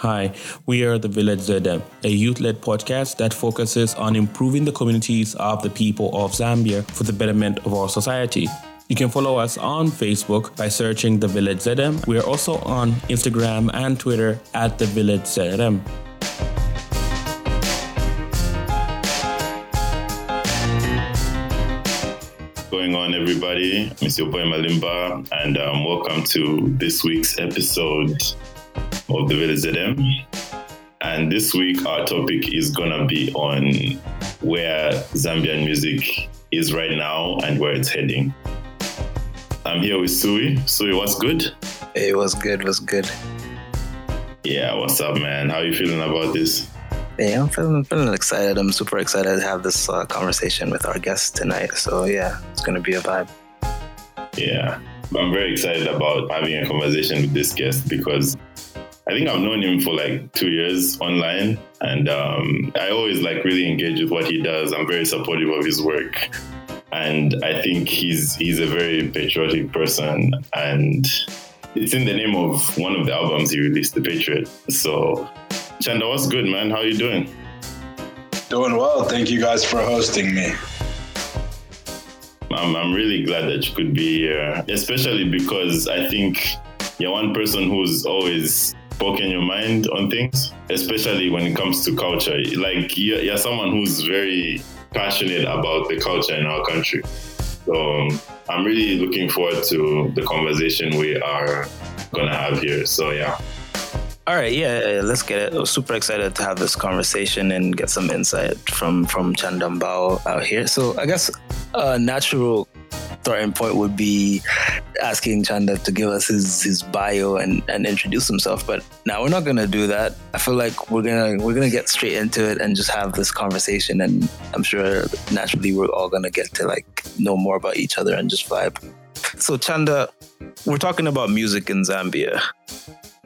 Hi, we are The Village ZM, a youth-led podcast that focuses on improving the communities of the people of Zambia for the betterment of our society. You can follow us on Facebook by searching The Village ZM. We are also on Instagram and Twitter at The Village ZM. Going on, everybody? Siyopo Malimba, and welcome to this week's episode of The Village ZM. And this week our topic is gonna be on where Zambian music is right now and where it's heading. I'm here with Suwi. Suwi, what's good? Hey, what's good? Yeah, what's up, man? How are you feeling about this? Yeah, I'm feeling excited. I'm super excited to have this conversation with our guest tonight. So yeah, it's gonna be a vibe. Yeah, I'm very excited about having a conversation with this guest because I think I've known him for like 2 years online, and I always like really engage with what he does. I'm very supportive of his work, and I think he's a very patriotic person, and it's in the name of one of the albums he released, The Patriot. So, Chanda, what's good, man? How are you doing? Doing well. Thank you guys for hosting me. I'm really glad that you could be here, especially because I think you're one person who's always spoken your mind on things, especially when it comes to culture. Like, you're someone who's very passionate about the culture in our country. So I'm really looking forward to the conversation we are going to have here. So, yeah. All right. Yeah, let's get it. I'm super excited to have this conversation and get some insight from Chanda Mbao out here. So I guess a natural starting point would be asking Chanda to give us his bio and introduce himself, but now we're not gonna do that. I feel like we're gonna get straight into it and just have this conversation, and I'm sure naturally we're all gonna get to like know more about each other and just vibe. So Chanda, we're talking about music in Zambia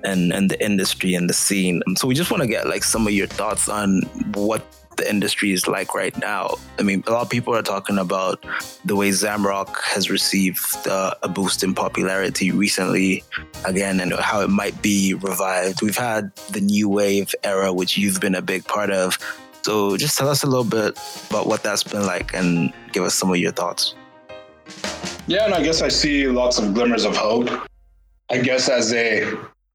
and the industry and the scene. So we just wanna get like some of your thoughts on what the industry is like right now. I mean, a lot of people are talking about the way Zamrock has received a boost in popularity recently again, and how it might be revived. We've had the new wave era, which you've been a big part of. So just tell us a little bit about what that's been like and give us some of your thoughts. Yeah, and I guess I see lots of glimmers of hope. I guess as a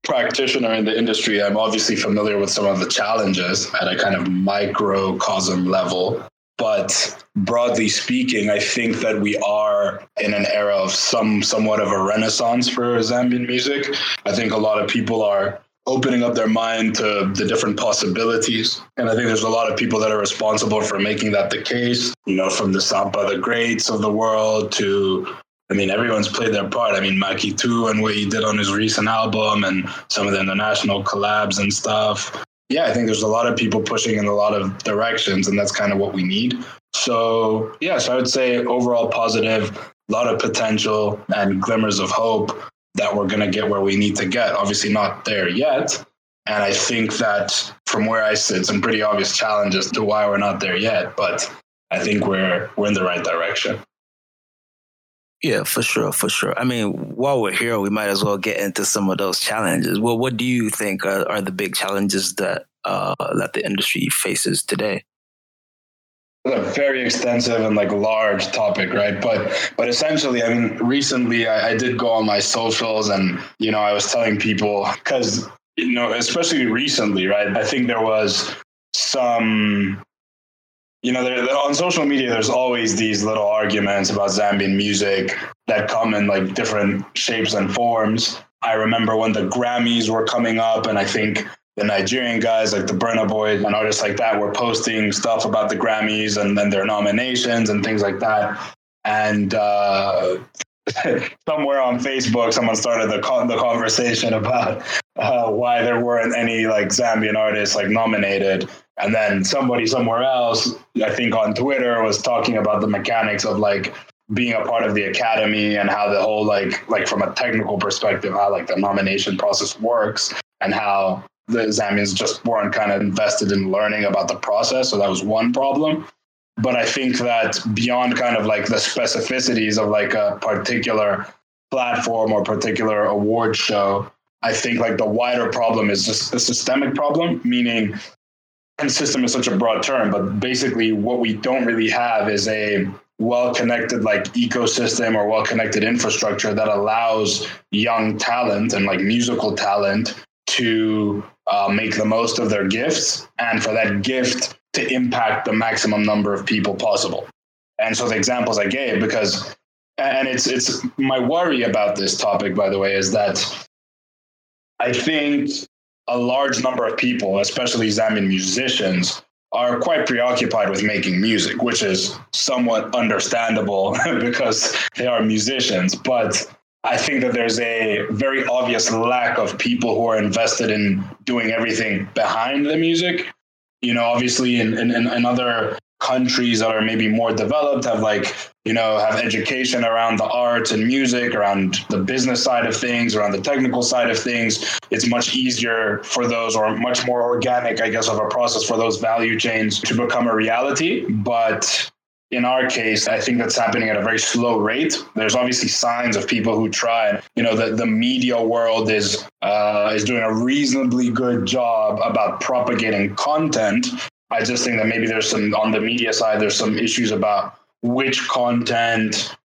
practitioner in the industry, I'm obviously familiar with some of the challenges at a kind of microcosm level. But broadly speaking, I think that we are in an era of somewhat of a renaissance for Zambian music. I think a lot of people are opening up their mind to the different possibilities. And I think there's a lot of people that are responsible for making that the case, you know, from the Sampa the Greats of the world to, I mean, everyone's played their part. I mean, Maki too, and what he did on his recent album and some of the international collabs and stuff. Yeah, I think there's a lot of people pushing in a lot of directions, and that's kind of what we need. So, yeah, so I would say overall positive, a lot of potential and glimmers of hope that we're going to get where we need to get. Obviously not there yet. And I think that from where I sit, some pretty obvious challenges to why we're not there yet. But I think we're in the right direction. Yeah, for sure. I mean, while we're here, we might as well get into some of those challenges. Well, what do you think are the big challenges that the industry faces today? That's a very extensive and like large topic, right? But essentially, I mean, recently I did go on my socials, and you know, I was telling people because you know, especially recently, right? I think there was some. You know, on social media, there's always these little arguments about Zambian music that come in like different shapes and forms. I remember when the Grammys were coming up, and I think the Nigerian guys like the Burna Boy and artists like that were posting stuff about the Grammys and then their nominations and things like that. And somewhere on Facebook, someone started the conversation about why there weren't any like Zambian artists like nominated. And then somebody somewhere else, I think on Twitter, was talking about the mechanics of like being a part of the academy and how the whole like from a technical perspective, how like the nomination process works and how the Zambians just weren't kind of invested in learning about the process. So that was one problem. But I think that beyond kind of like the specificities of like a particular platform or particular award show, I think like the wider problem is just a systemic problem, meaning, and system is such a broad term, but basically what we don't really have is a well-connected like ecosystem or well-connected infrastructure that allows young talent and like musical talent to make the most of their gifts and for that gift to impact the maximum number of people possible. And so the examples I gave, because, and it's my worry about this topic, by the way, is that I think a large number of people, especially Zambian musicians, are quite preoccupied with making music, which is somewhat understandable because they are musicians. But I think that there's a very obvious lack of people who are invested in doing everything behind the music. You know, obviously in other countries that are maybe more developed have like, you know, have education around the arts and music, around the business side of things, around the technical side of things. It's much easier for those, or much more organic, I guess, of a process for those value chains to become a reality. But in our case, I think that's happening at a very slow rate. There's obviously signs of people who try. You know, the media world is doing a reasonably good job about propagating content. I just think that maybe there's some, on the media side, there's some issues about which content,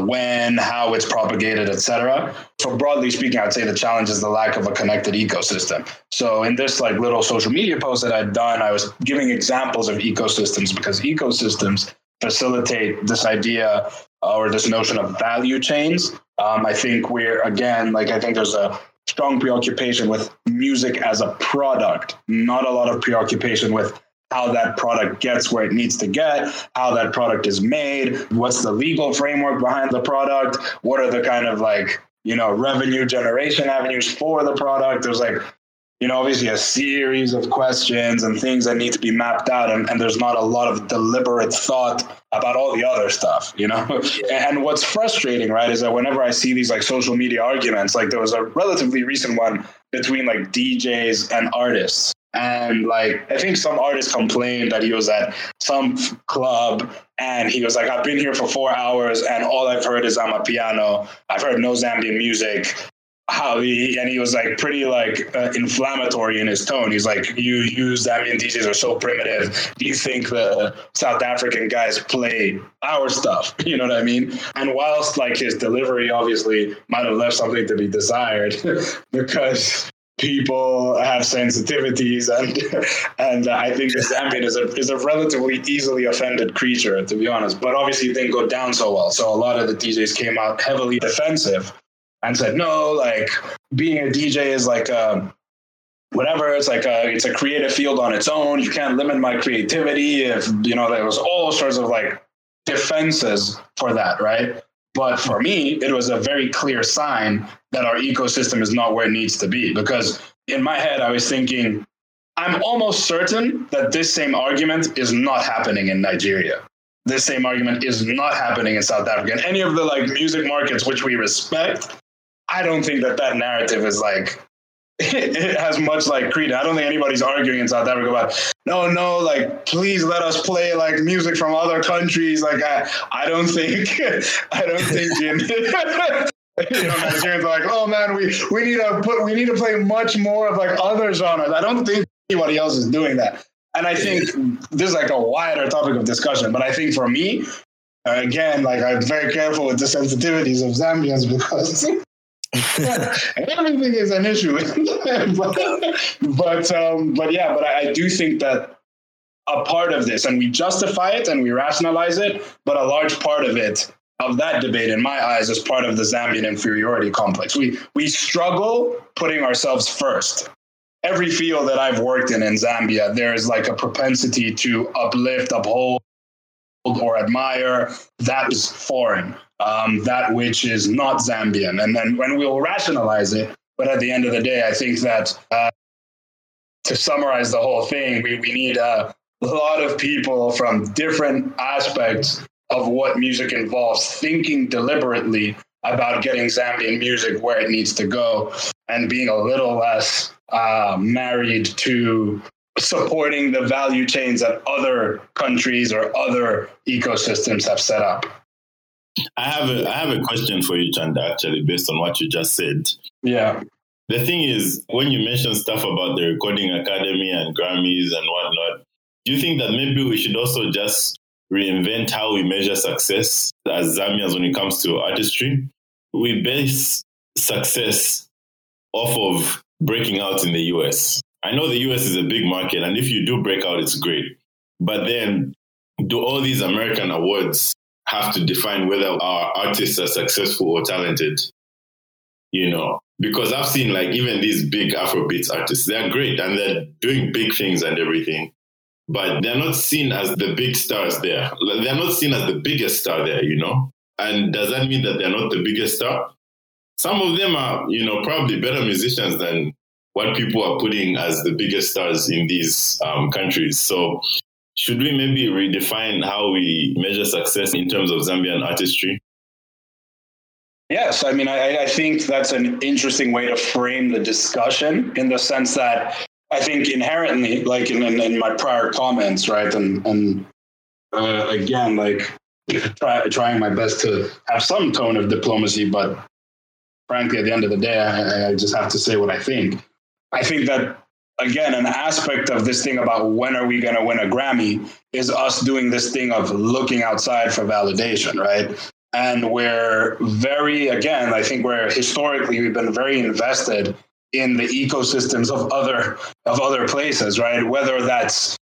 when, how it's propagated, etc. So broadly speaking, I'd say the challenge is the lack of a connected ecosystem. So in this like little social media post that I'd done, I was giving examples of ecosystems because ecosystems facilitate this idea or this notion of value chains. I think we're, again, like I think there's a strong preoccupation with music as a product, not a lot of preoccupation with how that product gets where it needs to get, how that product is made, what's the legal framework behind the product, what are the kind of like, you know, revenue generation avenues for the product. There's like, you know, obviously a series of questions and things that need to be mapped out. And there's not a lot of deliberate thought about all the other stuff, you know? And what's frustrating, right, is that whenever I see these like social media arguments, like there was a relatively recent one between like DJs and artists. And like, I think some artist complained that he was at some club and he was like, I've been here for 4 hours and all I've heard is I'm a piano. I've heard no Zambian music. And he was like pretty like inflammatory in his tone. He's like, you Zambian DJs are so primitive. Do you think the South African guys play our stuff? You know what I mean? And whilst like his delivery obviously might have left something to be desired because people have sensitivities and I think the Zambian is a relatively easily offended creature, to be honest. But obviously it didn't go down so well. So a lot of the DJs came out heavily defensive and said, no, like being a DJ is like whatever. It's like it's a creative field on its own. You can't limit my creativity. If you know, there was all sorts of like defenses for that, right? But for me, it was a very clear sign that our ecosystem is not where it needs to be. Because in my head, I was thinking, I'm almost certain that this same argument is not happening in Nigeria. This same argument is not happening in South Africa. And any of the like music markets which we respect, I don't think that narrative is like, it has much like credence. I don't think anybody's arguing in South Africa about, no, like, please let us play like music from other countries. Like, I don't think you know, Nigerians are like, oh man, we need to play much more of like other genres. I don't think anybody else is doing that. And I think this is like a wider topic of discussion. But I think for me, again, like I'm very careful with the sensitivities of Zambians because everything is an issue. But I do think that a part of this, and we justify it and we rationalize it, but a large part of it, of that debate in my eyes, is part of the Zambian inferiority complex. We struggle putting ourselves first. Every field that I've worked in Zambia, there is like a propensity to uplift, uphold, or admire that is foreign, that which is not Zambian. And then when we'll rationalize it, but at the end of the day, I think that to summarize the whole thing, we need a lot of people from different aspects of what music involves thinking deliberately about getting Zambian music where it needs to go and being a little less married to supporting the value chains that other countries or other ecosystems have set up. I have a question for you, Chanda, actually, based on what you just said. Yeah. The thing is, when you mention stuff about the Recording Academy and Grammys and whatnot, do you think that maybe we should also just reinvent how we measure success as Zambians when it comes to artistry? We base success off of breaking out in the US. I know the US is a big market, and if you do break out, it's great. But then, do all these American awards have to define whether our artists are successful or talented? You know, because I've seen like even these big Afrobeats artists, they're great and they're doing big things and everything, but they're not seen as the big stars there. They're not seen as the biggest star there, you know? And does that mean that they're not the biggest star? Some of them are, you know, probably better musicians than what people are putting as the biggest stars in these countries. So should we maybe redefine how we measure success in terms of Zambian artistry? Yes, I mean, I think that's an interesting way to frame the discussion, in the sense that I think inherently, like in my prior comments, right, and again, like trying my best to have some tone of diplomacy, but frankly, at the end of the day, I just have to say what I think. I think that, again, an aspect of this thing about when are we going to win a Grammy is us doing this thing of looking outside for validation, right? And we're very, again, I think we're historically, we've been very invested in the ecosystems of other places, right? Whether that's,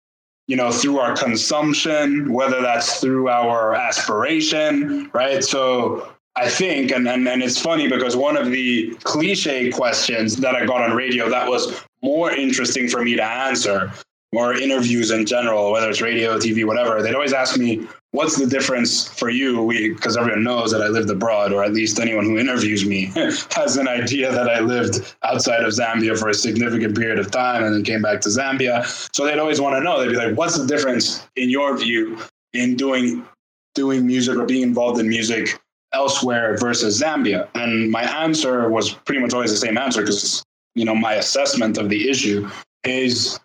you know, through our consumption, whether that's through our aspiration, right? So I think, and it's funny because one of the cliche questions that I got on radio that was more interesting for me to answer, or interviews in general, whether it's radio, TV, whatever, they'd always ask me, what's the difference for you? Because everyone knows that I lived abroad, or at least anyone who interviews me has an idea that I lived outside of Zambia for a significant period of time and then came back to Zambia. So they'd always want to know, they'd be like, what's the difference in your view in doing music or being involved in music elsewhere versus Zambia? And my answer was pretty much always the same answer, because, you know, my assessment of the issue is,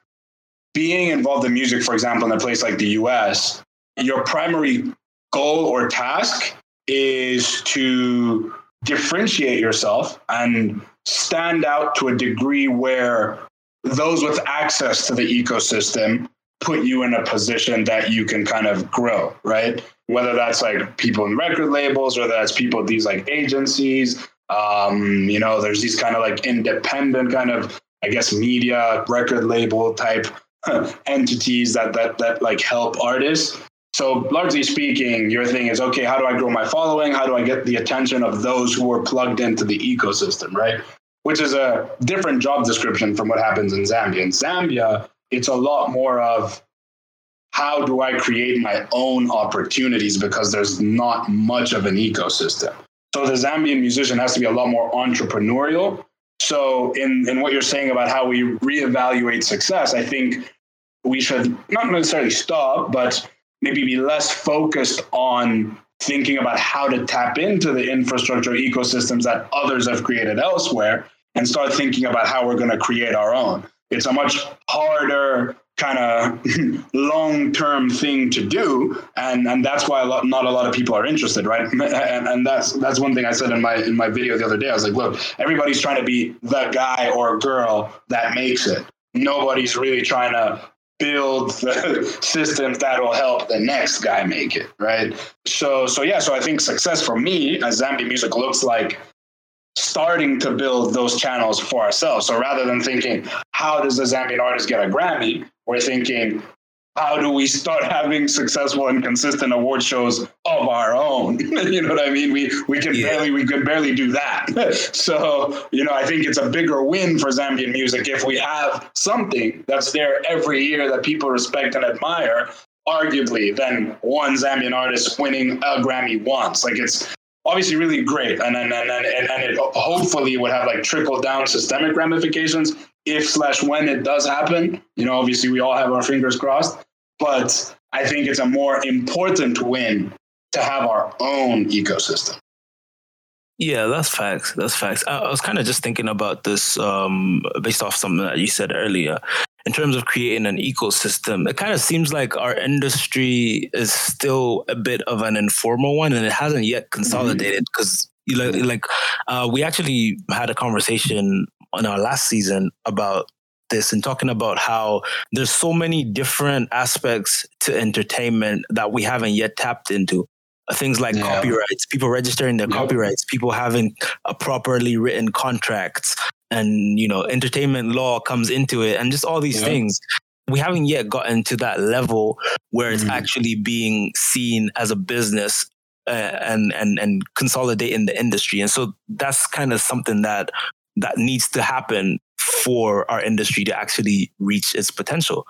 being involved in music, for example, in a place like the US, your primary goal or task is to differentiate yourself and stand out to a degree where those with access to the ecosystem put you in a position that you can kind of grow, right? Whether that's like people in record labels, or that's people at these like agencies, you know, there's these kind of like independent kind of, I guess, media, record label type entities that like help artists. So largely speaking, your thing is, okay, how do I grow my following? How do I get the attention of those who are plugged into the ecosystem, right? Which is a different job description from what happens in Zambia. In Zambia, it's a lot more of, how do I create my own opportunities, because there's not much of an ecosystem. So the Zambian musician has to be a lot more entrepreneurial. So in what you're saying about how we reevaluate success, I think we should not necessarily stop, but maybe be less focused on thinking about how to tap into the infrastructure ecosystems that others have created elsewhere, and start thinking about how we're going to create our own. It's a much harder kind of long-term thing to do. And that's why not a lot of people are interested, right? And that's one thing I said in my video the other day. I was like, look, everybody's trying to be the guy or girl that makes it. Nobody's really trying to build the systems that will help the next guy make it, right? So I think success for me as Zambian music looks like starting to build those channels for ourselves. So rather than thinking, how does the Zambian artist get a Grammy? We're thinking, how do we start having successful and consistent award shows of our own? You know what I mean? We could barely do that. So, you know, I think it's a bigger win for Zambian music if we have something that's there every year that people respect and admire, arguably, than one Zambian artist winning a Grammy once. Like, it's obviously really great, and it hopefully would have like trickle down systemic ramifications if/when it does happen. You know, obviously we all have our fingers crossed, but I think it's a more important win to have our own ecosystem. Yeah, that's facts. I was kind of just thinking about this based off something that you said earlier. In terms of creating an ecosystem, it kind of seems like our industry is still a bit of an informal one, and it hasn't yet consolidated, because we actually had a conversation on our last season about this and talking about how there's so many different aspects to entertainment that we haven't yet tapped into. Things like copyrights, people registering their copyrights, people having a properly written contracts, and, you know, entertainment law comes into it, and just all these things. We haven't yet gotten to that level where it's actually being seen as a business and consolidating the industry. And so that's kind of something that needs to happen for our industry to actually reach its potential.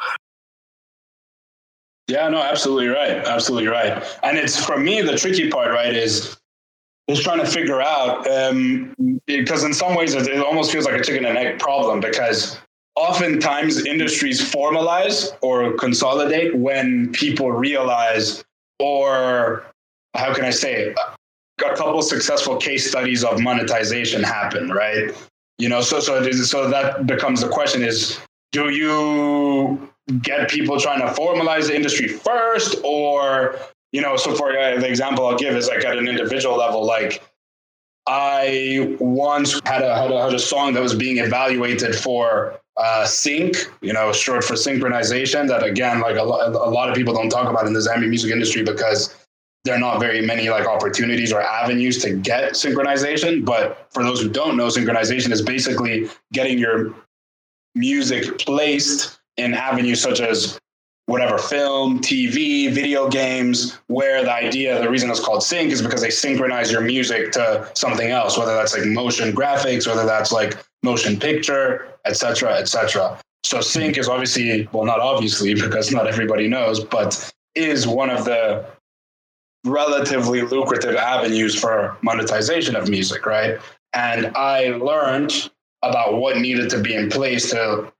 Yeah, no, absolutely right. Absolutely right. And it's, for me, the tricky part, right, is trying to figure out, because in some ways it almost feels like a chicken and egg problem, because oftentimes industries formalize or consolidate when people realize, or how can I say it? A couple successful case studies of monetization happen, right? You know, so that becomes the question is, do you get people trying to formalize the industry first? Or, you know, so for the example I'll give is like at an individual level, like I once had a song that was being evaluated for sync, you know, short for synchronization, that again, like a lot of people don't talk about in the Zambian music industry because there are not very many like opportunities or avenues to get synchronization. But for those who don't know, synchronization is basically getting your music placed in avenues such as whatever, film, TV, video games, where the reason it's called sync is because they synchronize your music to something else, whether that's like motion graphics, whether that's like motion picture, et cetera, et cetera. So sync is obviously, well, not obviously, because not everybody knows, but is one of the relatively lucrative avenues for monetization of music, right? And I learned about what needed to be in place to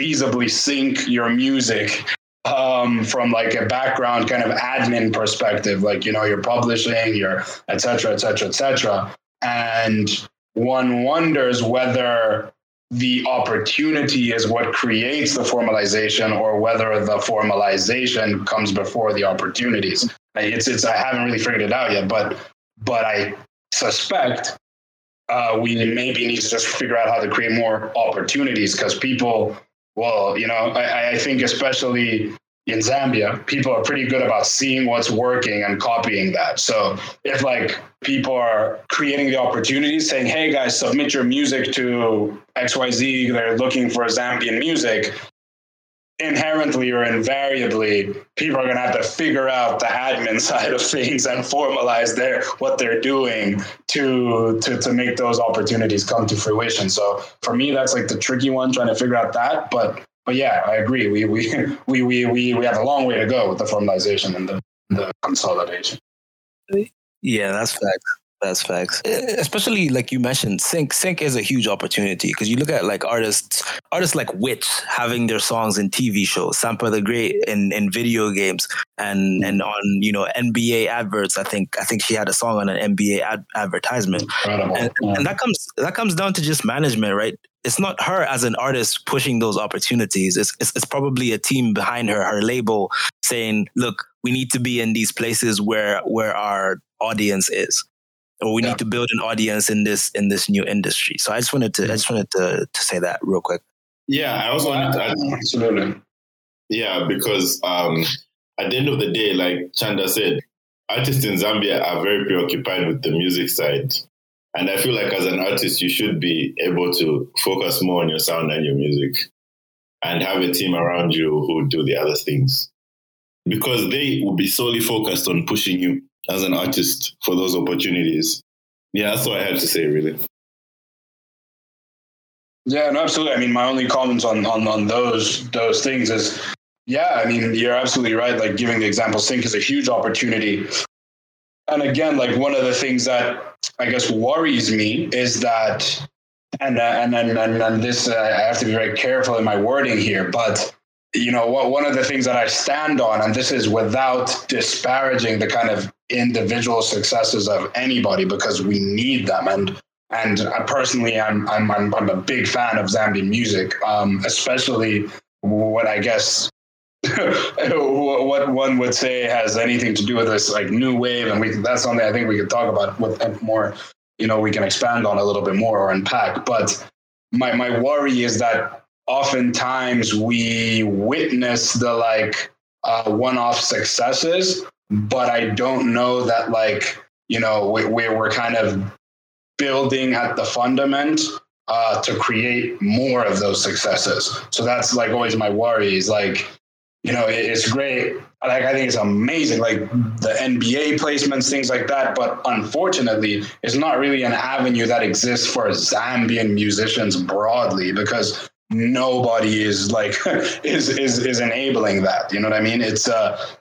feasibly sync your music from like a background kind of admin perspective, like, you know, your publishing, your et cetera, et cetera, et cetera. And one wonders whether the opportunity is what creates the formalization or whether the formalization comes before the opportunities. It's I haven't really figured it out yet, but I suspect we maybe need to just figure out how to create more opportunities, because people, well, you know, I think especially in Zambia, people are pretty good about seeing what's working and copying that. So if like people are creating the opportunities saying, hey guys, submit your music to XYZ, they're looking for Zambian music, inherently or invariably, people are going to have to figure out the admin side of things and formalize what they're doing to make those opportunities come to fruition. So for me, that's like the tricky one, trying to figure out that. But yeah, I agree. We have a long way to go with the formalization and the consolidation. Yeah, that's facts. That's facts. Especially like you mentioned, sync is a huge opportunity, because you look at like artists like Witch having their songs in TV shows, Sampa the Great in video games, and on, you know, NBA adverts. I think she had a song on an NBA advertisement. Incredible. And that comes down to just management, right? It's not her as an artist pushing those opportunities. It's probably a team behind her, her label, saying, look, we need to be in these places where our audience is. Or we need to build an audience in this new industry. So I just wanted to say that real quick. Yeah, I also wanted to add, absolutely. Yeah, because at the end of the day, like Chanda said, artists in Zambia are very preoccupied with the music side, and I feel like as an artist, you should be able to focus more on your sound and your music, and have a team around you who do the other things, because they will be solely focused on pushing you as an artist for those opportunities. Yeah, that's what I had to say, really. Yeah, no, absolutely. I mean, my only comments on those things is, yeah, I mean, you're absolutely right. Like giving the example, sync is a huge opportunity. And again, like one of the things that I guess worries me is that, and this, I have to be very careful in my wording here, but you know, one of the things that I stand on, and this is without disparaging the kind of individual successes of anybody, because we need them. And I personally, I'm a big fan of Zambian music, especially what I guess what one would say has anything to do with this like new wave. And that's something I think we could talk about with more, you know, we can expand on a little bit more or unpack. But my worry is that oftentimes we witness the one-off successes, but I don't know that we're kind of building at the fundament to create more of those successes. So that's always my worry is it's great. I think it's amazing, the NBA placements, things like that. But unfortunately, it's not really an avenue that exists for Zambian musicians broadly because nobody is is enabling that. You know what I mean? It's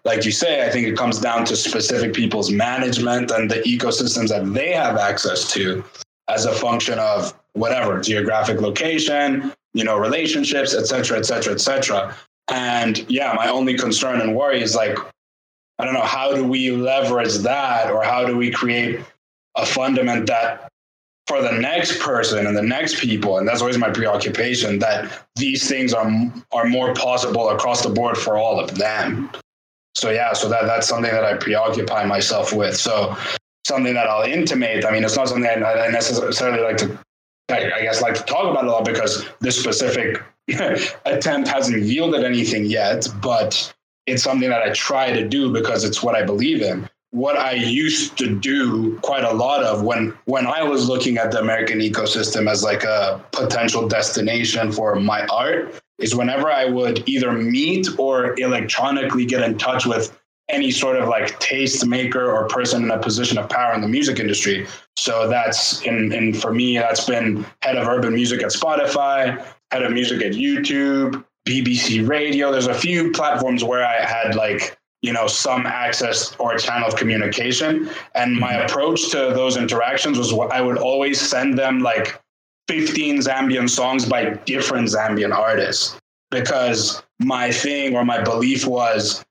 like you say, I think it comes down to specific people's management and the ecosystems that they have access to as a function of whatever geographic location, relationships, et cetera, et cetera, et cetera. And yeah, my only concern and worry is I don't know, how do we leverage that, or how do we create a fundament that for the next person and the next people? And that's always my preoccupation, that these things are more possible across the board for all of them. So yeah, so that's something that I preoccupy myself with. So something that I'll intimate. I mean, it's not something I necessarily like to talk about a lot because this specific attempt hasn't yielded anything yet, but it's something that I try to do because it's what I believe in. What I used to do quite a lot of when I was looking at the American ecosystem as a potential destination for my art is whenever I would either meet or electronically get in touch with any sort of taste maker or person in a position of power in the music industry. So that's and for me, that's been head of urban music at Spotify, head of music at YouTube, BBC Radio. There's a few platforms where I had some access or a channel of communication. And my approach to those interactions was I would always send them 15 Zambian songs by different Zambian artists, because my thing or my belief was,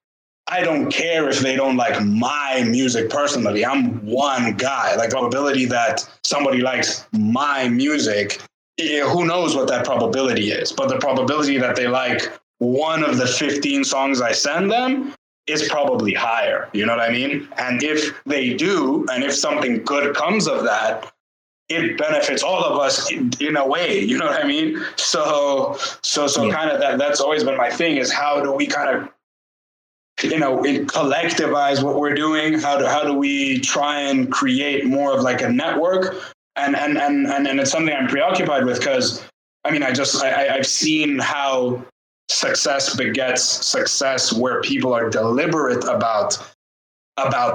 I don't care if they don't like my music personally. I'm one guy. The probability that somebody likes my music, who knows what that probability is? But the probability that they like one of the 15 songs I send them is probably higher. You know what I mean? And if they do, and if something good comes of that, it benefits all of us in a way, you know what I mean? So yeah. Kind of that's always been my thing is how do we kind of collectivize what we're doing? How do we try and create more of a network? And it's something I'm preoccupied with because I've seen how success begets success where people are deliberate about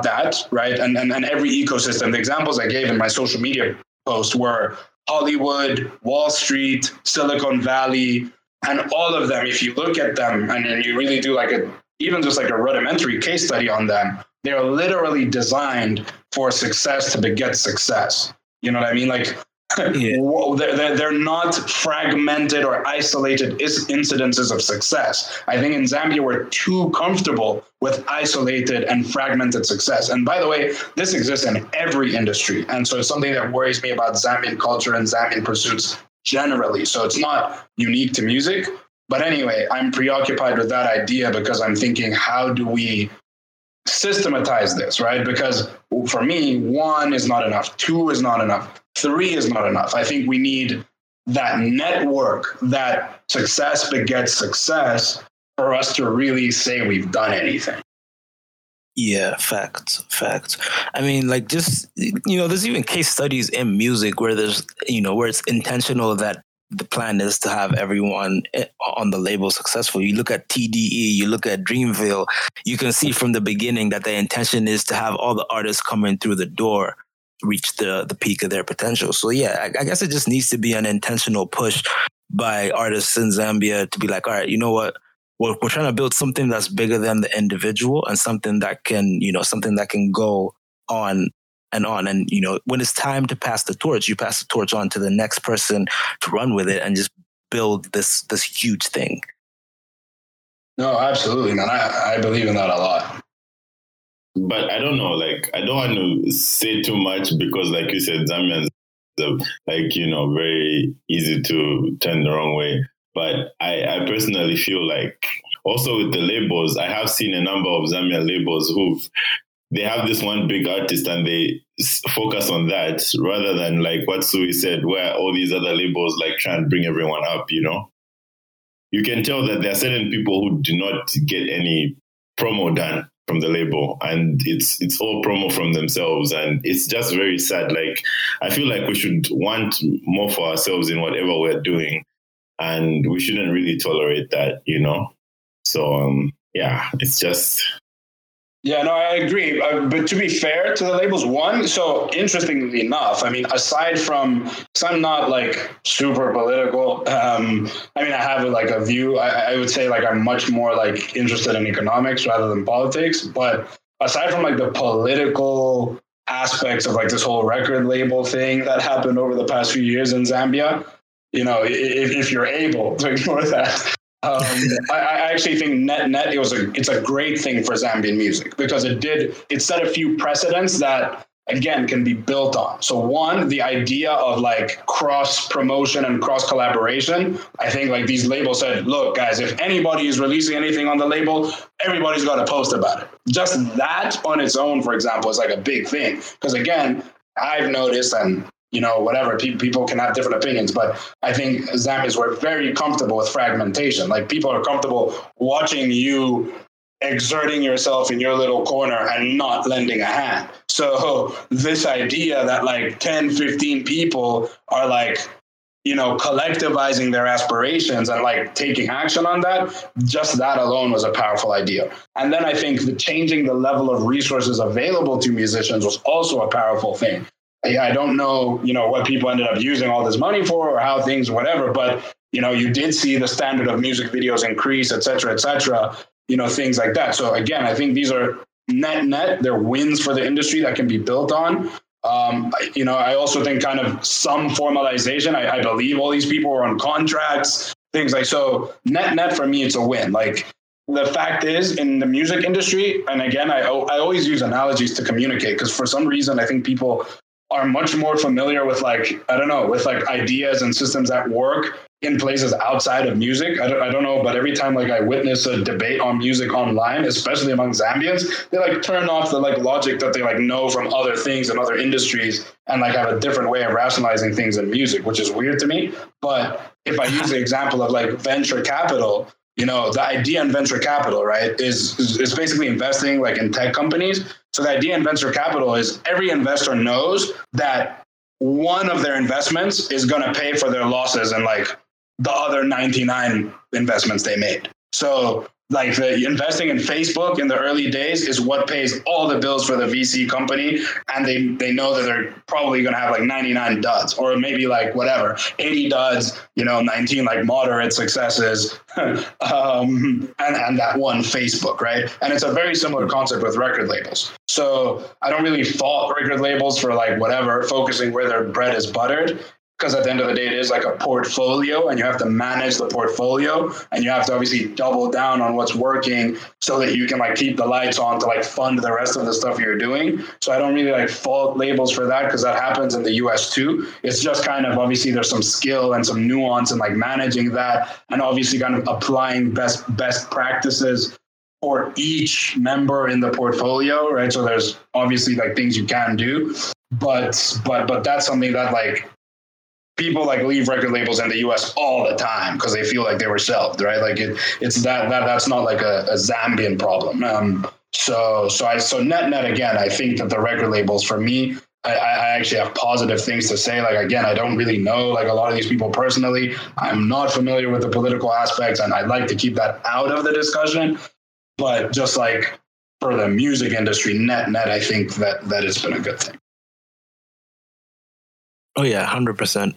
that, right? And every ecosystem. The examples I gave in my social media post were Hollywood, Wall Street, Silicon Valley, and all of them. If you look at them and you really do a rudimentary case study on them, they're literally designed for success to beget success. You know what I mean? Yeah. They're not fragmented or isolated incidences of success. I think in Zambia, we're too comfortable with isolated and fragmented success. And by the way, this exists in every industry. And so it's something that worries me about Zambian culture and Zambian pursuits generally. So it's not unique to music. But anyway, I'm preoccupied with that idea because I'm thinking, how do we systematize this, right? Because for me, 1 is not enough, 2 is not enough, 3 is not enough. I think we need that network, that success begets success for us to really say we've done anything. Yeah, facts. I mean, there's even case studies in music where there's, where it's intentional that the plan is to have everyone on the label successful. You look at TDE, you look at Dreamville, you can see from the beginning that the intention is to have all the artists coming through the door reach the peak of their potential. So yeah, I guess it just needs to be an intentional push by artists in Zambia to be all right, you know what? We're trying to build something that's bigger than the individual and something that can, something that can go on. And, when it's time to pass the torch, you pass the torch on to the next person to run with it and just build this huge thing. No, absolutely, man. I believe in that a lot. But I don't know, I don't want to say too much because, like you said, Zambians are, very easy to turn the wrong way. But I personally feel also with the labels, I have seen a number of Zambian labels who've they have this one big artist and they focus on that rather than like what Suwi said, where all these other labels like try and bring everyone up, you know? You can tell that there are certain people who do not get any promo done from the label, and it's all promo from themselves, and it's just very sad. Like, I feel like we should want more for ourselves in whatever we're doing, and we shouldn't really tolerate that, you know? So, yeah, it's just... Yeah, no, I agree. But to be fair to the labels, one, so interestingly enough, I mean, aside from, because I'm not like super political, I mean, I have like a view, I would say like I'm much more like interested in economics rather than politics. But aside from like the political aspects of like this whole record label thing that happened over the past few years in Zambia, you know, if you're able to ignore that. I actually think net it's a great thing for Zambian music, because it set a few precedents that again can be built on. So one, the idea of like cross promotion and cross collaboration. I think like these labels said, look guys, if anybody is releasing anything on the label, everybody's got to post about it. Just that on its own, for example, is like a big thing, because again, I've noticed, and you know, whatever, people can have different opinions, but I think Zambians were very comfortable with fragmentation. Like, people are comfortable watching you exerting yourself in your little corner and not lending a hand. So this idea that like 10, 15 people are like, you know, collectivizing their aspirations and like taking action on that, just that alone was a powerful idea. And then I think changing the level of resources available to musicians was also a powerful thing. Yeah, I don't know, you know, what people ended up using all this money for or how things, whatever. But, you know, you did see the standard of music videos increase, et cetera, you know, things like that. So, again, I think these are net. They're wins for the industry that can be built on. You know, I also think kind of some formalization. I believe all these people are on contracts, things like so. Net for me, it's a win. Like, the fact is, in the music industry, and again, I always use analogies to communicate, because for some reason, I think people are much more familiar with like, I don't know, with like ideas and systems that work in places outside of music. I don't know, but every time like I witness a debate on music online, especially among Zambians, they like turn off the like logic that they like know from other things and other industries and like have a different way of rationalizing things in music, which is weird to me. But if I use the example of like venture capital, you know, the idea in venture capital, right, is basically investing like in tech companies. So the idea in venture capital is every investor knows that one of their investments is going to pay for their losses and like the other 99 investments they made. So like the investing in Facebook in the early days is what pays all the bills for the VC company. And they know that they're probably going to have like 99 duds, or maybe like whatever, 80 duds, you know, 19 like moderate successes, and that one Facebook, right? And it's a very similar concept with record labels. So I don't really fault record labels for like whatever, focusing where their bread is buttered, because at the end of the day, it is like a portfolio, and you have to manage the portfolio, and you have to obviously double down on what's working so that you can like keep the lights on to like fund the rest of the stuff you're doing. So I don't really like fault labels for that, because that happens in the US too. It's just kind of obviously there's some skill and some nuance in like managing that, and obviously kind of applying best practices for each member in the portfolio, right? So there's obviously like things you can do, but that's something that like people like leave record labels in the U.S. all the time because they feel like they were shelved, right? Like it's that's not like a Zambian problem. So net again, I think that the record labels for me, I actually have positive things to say. Like again, I don't really know like a lot of these people personally. I'm not familiar with the political aspects, and I'd like to keep that out of the discussion. But just like for the music industry, net, I think that it's been a good thing. Oh yeah, 100%.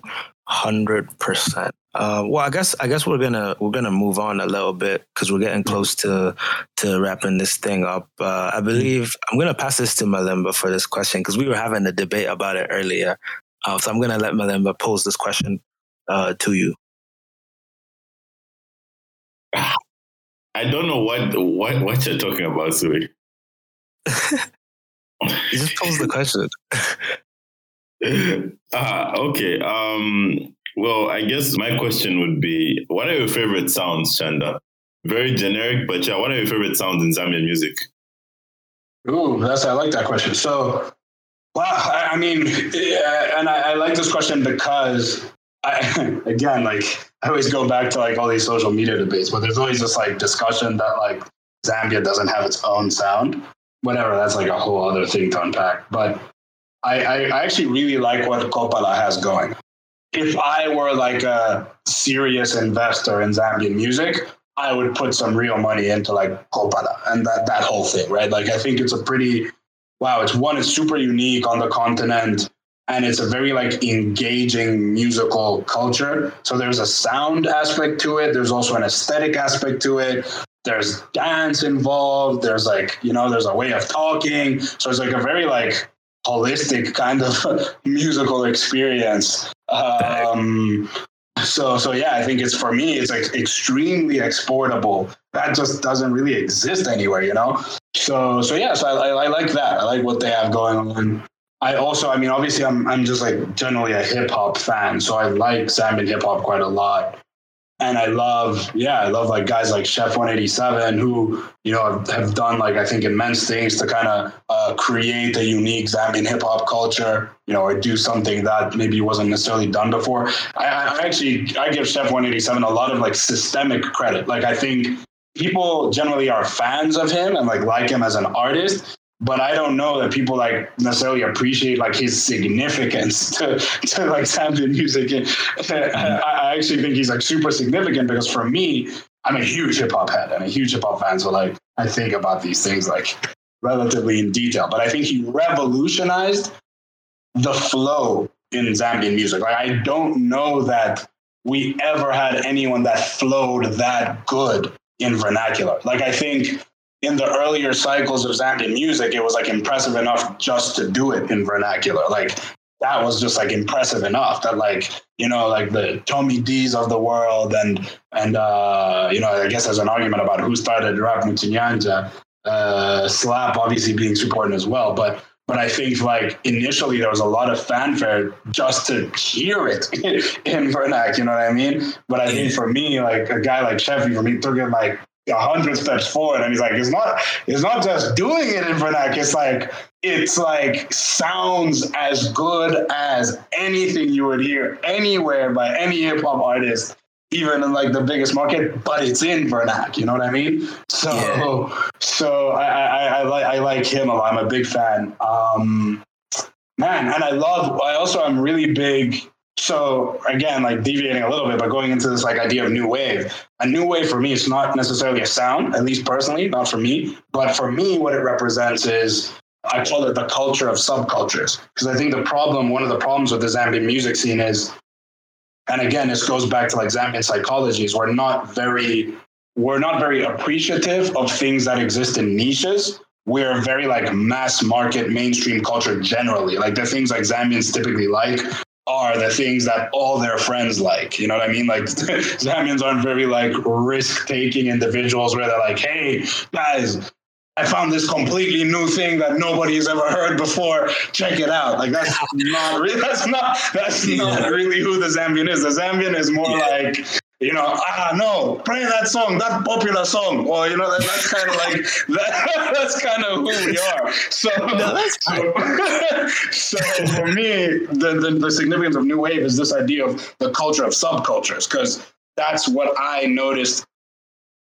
Well, I guess we're gonna move on a little bit because we're getting close to wrapping this thing up. I believe I'm gonna pass this to Malimba for this question because we were having a debate about it earlier. So I'm gonna let Malimba pose this question to you. I don't know what you're talking about, Suwi. You just posed the question. Okay. Well, I guess my question would be, what are your favorite sounds, Chanda? Very generic, but yeah, what are your favorite sounds in Zambian music? Ooh, I like that question. So, wow, I mean, and I like this question because I always go back to like all these social media debates, but there's always this like discussion that like Zambia doesn't have its own sound, whatever. That's like a whole other thing to unpack. But I actually really like what Kopala has going. If I were like a serious investor in Zambian music, I would put some real money into like Kopala and that whole thing, right? Like, I think it's a pretty, wow, it's super unique on the continent, and it's a very like engaging musical culture. So there's a sound aspect to it. There's also an aesthetic aspect to it. There's dance involved. There's like, you know, there's a way of talking. So it's like a very like holistic kind of musical experience. So yeah, I think it's, for me, it's like extremely exportable. That just doesn't really exist anywhere, you know? So yeah, so I like that. I like what they have going on. I also, I mean, obviously I'm just like generally a hip hop fan. So I like Zambian hip hop quite a lot. And I love like guys like Chef 187 who, you know, have done like, I think, immense things to kind of create a unique Zambian hip hop culture, you know, or do something that maybe wasn't necessarily done before. I give Chef 187 a lot of like systemic credit. Like, I think people generally are fans of him and like him as an artist, but I don't know that people like necessarily appreciate like his significance to like Zambian music. And I actually think he's like super significant because for me, I'm a huge hip hop head and a huge hip hop fan. So like, I think about these things like relatively in detail, but I think he revolutionized the flow in Zambian music. Like, I don't know that we ever had anyone that flowed that good in vernacular. Like, I think in the earlier cycles of Zambian music, it was like impressive enough just to do it in vernacular. Like, that was just like impressive enough that like, you know, like the Tommy D's of the world and you know, I guess there's an argument about who started rap, Mutinyanja, Slap obviously being important as well. But I think like initially there was a lot of fanfare just to hear it in vernac, you know what I mean? But I think for me, like a guy like Cheffy, for me, took it like 100 steps forward, and he's like, it's not just doing it in vernac, it's like sounds as good as anything you would hear anywhere by any hip-hop artist, even in like the biggest market, but it's in vernac, you know what I mean? So I like him a lot. I'm a big fan, and I'm really big. So again, like deviating a little bit, but going into this like idea of new wave, a new wave for me, it's not necessarily a sound, at least personally, not for me. But for me, what it represents is, I call it the culture of subcultures. Because I think one of the problems with the Zambian music scene is, and again, this goes back to like Zambian psychology, is we're not very appreciative of things that exist in niches. We're very like mass market, mainstream culture generally. Like the things like Zambians typically like are the things that all their friends like, you know what I mean? Like Zambians aren't very like risk-taking individuals where they're like, hey guys, I found this completely new thing that nobody's ever heard before, check it out. Like that's not really who the Zambian is. The Zambian is more like, you know, no, play that song, that popular song. Well, you know, that's kind of like, that's kind of who we are. So, so for me, the significance of New Wave is this idea of the culture of subcultures, because that's what I noticed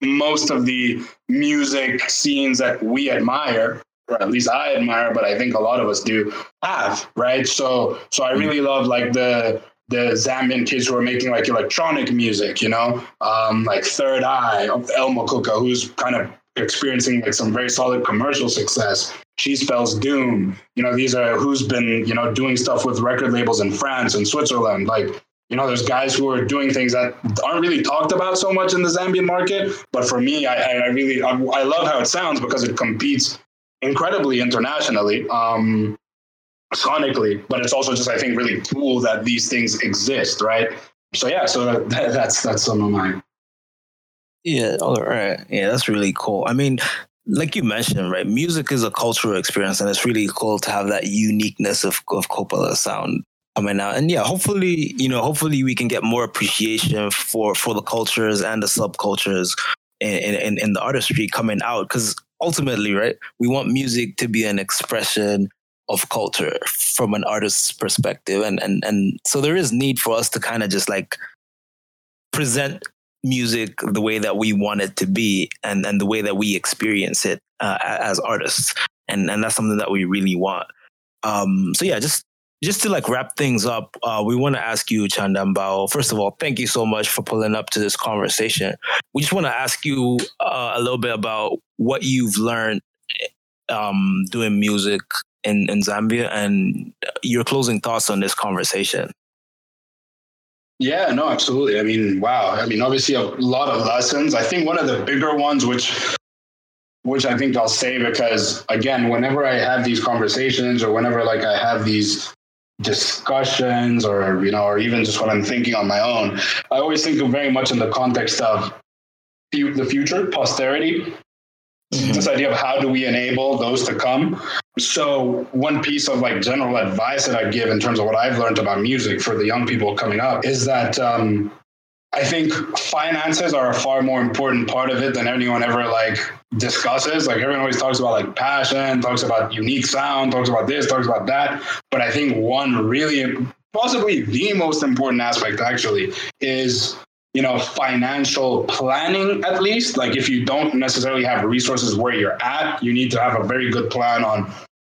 most of the music scenes that we admire, or at least I admire, but I think a lot of us do have, right? So I really love like the Zambian kids who are making like electronic music, you know, like Third Eye, El Mokuka, who's kind of experiencing like some very solid commercial success. She Spells Doom, you know, these are who's been, you know, doing stuff with record labels in France and Switzerland. Like, you know, there's guys who are doing things that aren't really talked about so much in the Zambian market. But for me, I really love how it sounds because it competes incredibly internationally. Sonically, but it's also just, I think, really cool that these things exist, right? So yeah, so that's some of mine. Yeah, all right. Yeah, that's really cool. I mean, like you mentioned, right, music is a cultural experience, and it's really cool to have that uniqueness of Kopala's sound coming out. And yeah, hopefully we can get more appreciation for the cultures and the subcultures in the artistry coming out, because ultimately, right, we want music to be an expression of culture from an artist's perspective. And so there is need for us to kind of just like present music the way that we want it to be and the way that we experience it as artists. And that's something that we really want. So yeah, just to like wrap things up, we want to ask you, Chanda Mbao, first of all, thank you so much for pulling up to this conversation. We just want to ask you a little bit about what you've learned doing music in Zambia and your closing thoughts on this conversation. Yeah, no, absolutely. I mean, wow. I mean, obviously a lot of lessons. I think one of the bigger ones, which I think I'll say, because again, whenever I have these conversations or whenever like I have these discussions or, you know, or even just what I'm thinking on my own, I always think of very much in the context of the future, posterity, this idea of how do we enable those to come. So one piece of like general advice that I give in terms of what I've learned about music for the young people coming up is that I think finances are a far more important part of it than anyone ever like discusses. Like everyone always talks about like passion, talks about unique sound, talks about this, talks about that. But I think one really, possibly the most important aspect actually is, you know, financial planning, at least. Like if you don't necessarily have resources where you're at, you need to have a very good plan on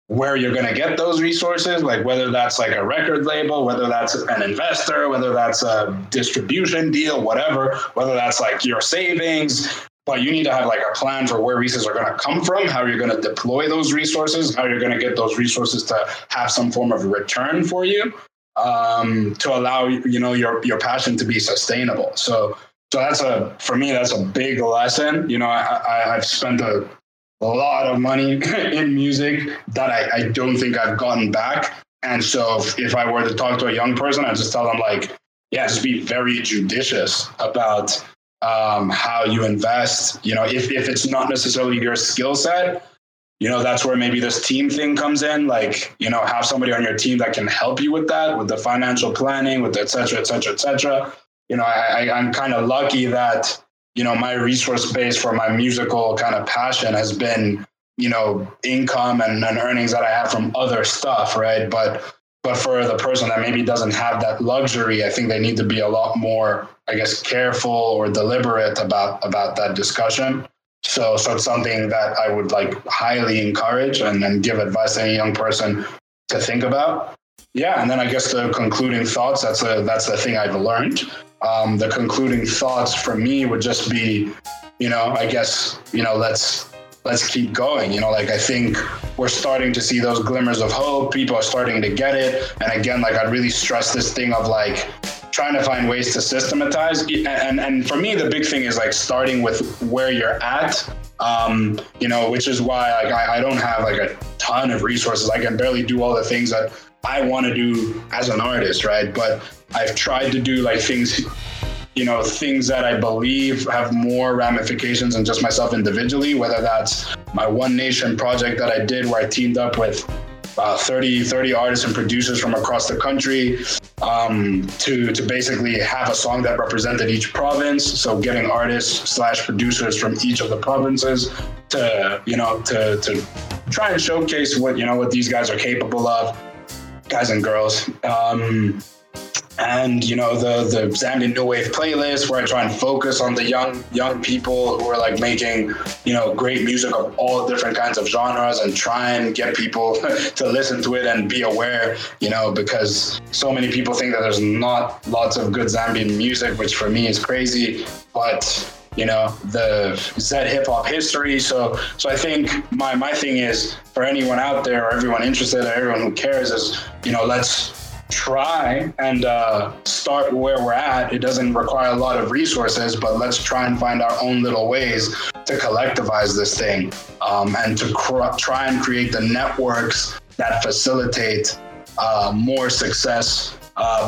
where you're going to get those resources, like whether that's like a record label, whether that's an investor, whether that's a distribution deal, whatever, whether that's like your savings. But you need to have like a plan for where resources are going to come from, how you're going to deploy those resources, how you're going to get those resources to have some form of return for you, to allow, you know, your passion to be sustainable. So that's for me, that's a big lesson. You know, I've spent a lot of money in music that I don't think I've gotten back. And so if I were to talk to a young person, I just tell them like, yeah, just be very judicious about how you invest. You know, if it's not necessarily your skill set, you know, that's where maybe this team thing comes in. Like, you know, have somebody on your team that can help you with that, with the financial planning, with et cetera, et cetera, et cetera. You know, I'm kind of lucky that, you know, my resource base for my musical kind of passion has been, you know, income and earnings that I have from other stuff, right? But for the person that maybe doesn't have that luxury, I think they need to be a lot more, I guess, careful or deliberate about that discussion. So it's something that I would like highly encourage and give advice to any young person to think about. Yeah, and then I guess the concluding thoughts, that's the thing I've learned. The concluding thoughts for me would just be, you know, I guess, you know, let's keep going. You know, like I think we're starting to see those glimmers of hope. People are starting to get it. And again, like I'd really stress this thing of like trying to find ways to systematize. And for me, the big thing is like starting with where you're at, you know, which is why like I don't have like a ton of resources. I can barely do all the things that I want to do as an artist, right? But I've tried to do like things, you know, things that I believe have more ramifications than just myself individually, whether that's my One Nation project that I did where I teamed up with 30 artists and producers from across the country to basically have a song that represented each province. So getting artists/producers from each of the provinces to, you know, to try and showcase what, you know, what these guys are capable of, guys and girls. And, you know, the Zambian New Wave playlist where I try and focus on the young people who are like making, you know, great music of all different kinds of genres and try and get people to listen to it and be aware, you know, because so many people think that there's not lots of good Zambian music, which for me is crazy, but, you know, the Z hip hop history. So I think my thing is for anyone out there or everyone interested or everyone who cares is, you know, let's try and start where we're at. It doesn't require a lot of resources, but let's try and find our own little ways to collectivize this thing and to try and create the networks that facilitate more success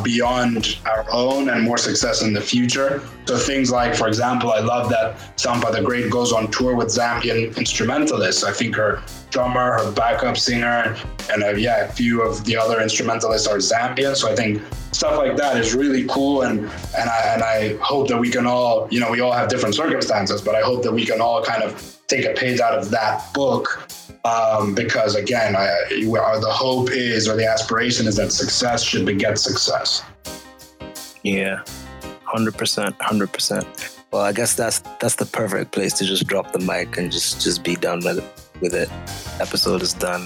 beyond our own and more success in the future. So things like, for example, I love that Sampa the Great goes on tour with Zambian instrumentalists. I think her drummer, her backup singer, and a few of the other instrumentalists are Zambian. So I think stuff like that is really cool. And I hope that we can all, we all have different circumstances, but I hope that we can all kind of take a page out of that book. Because again, the hope is, or the aspiration is, that success should beget success. Yeah. 100%. Well, I guess that's the perfect place to just drop the mic and just be done with it. Episode is done.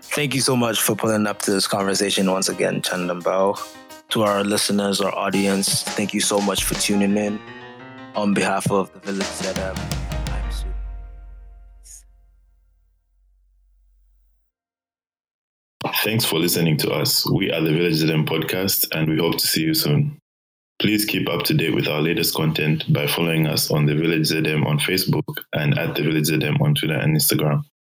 Thank you so much for pulling up to this conversation once again, Chanda Mbao. To our listeners, our audience, thank you so much for tuning in. On behalf of The Village ZM, I'm Suwi. Thanks for listening to us. We are The Village ZM podcast, and we hope to see you soon. Please keep up to date with our latest content by following us on The Village ZM on Facebook and at The Village ZM on Twitter and Instagram.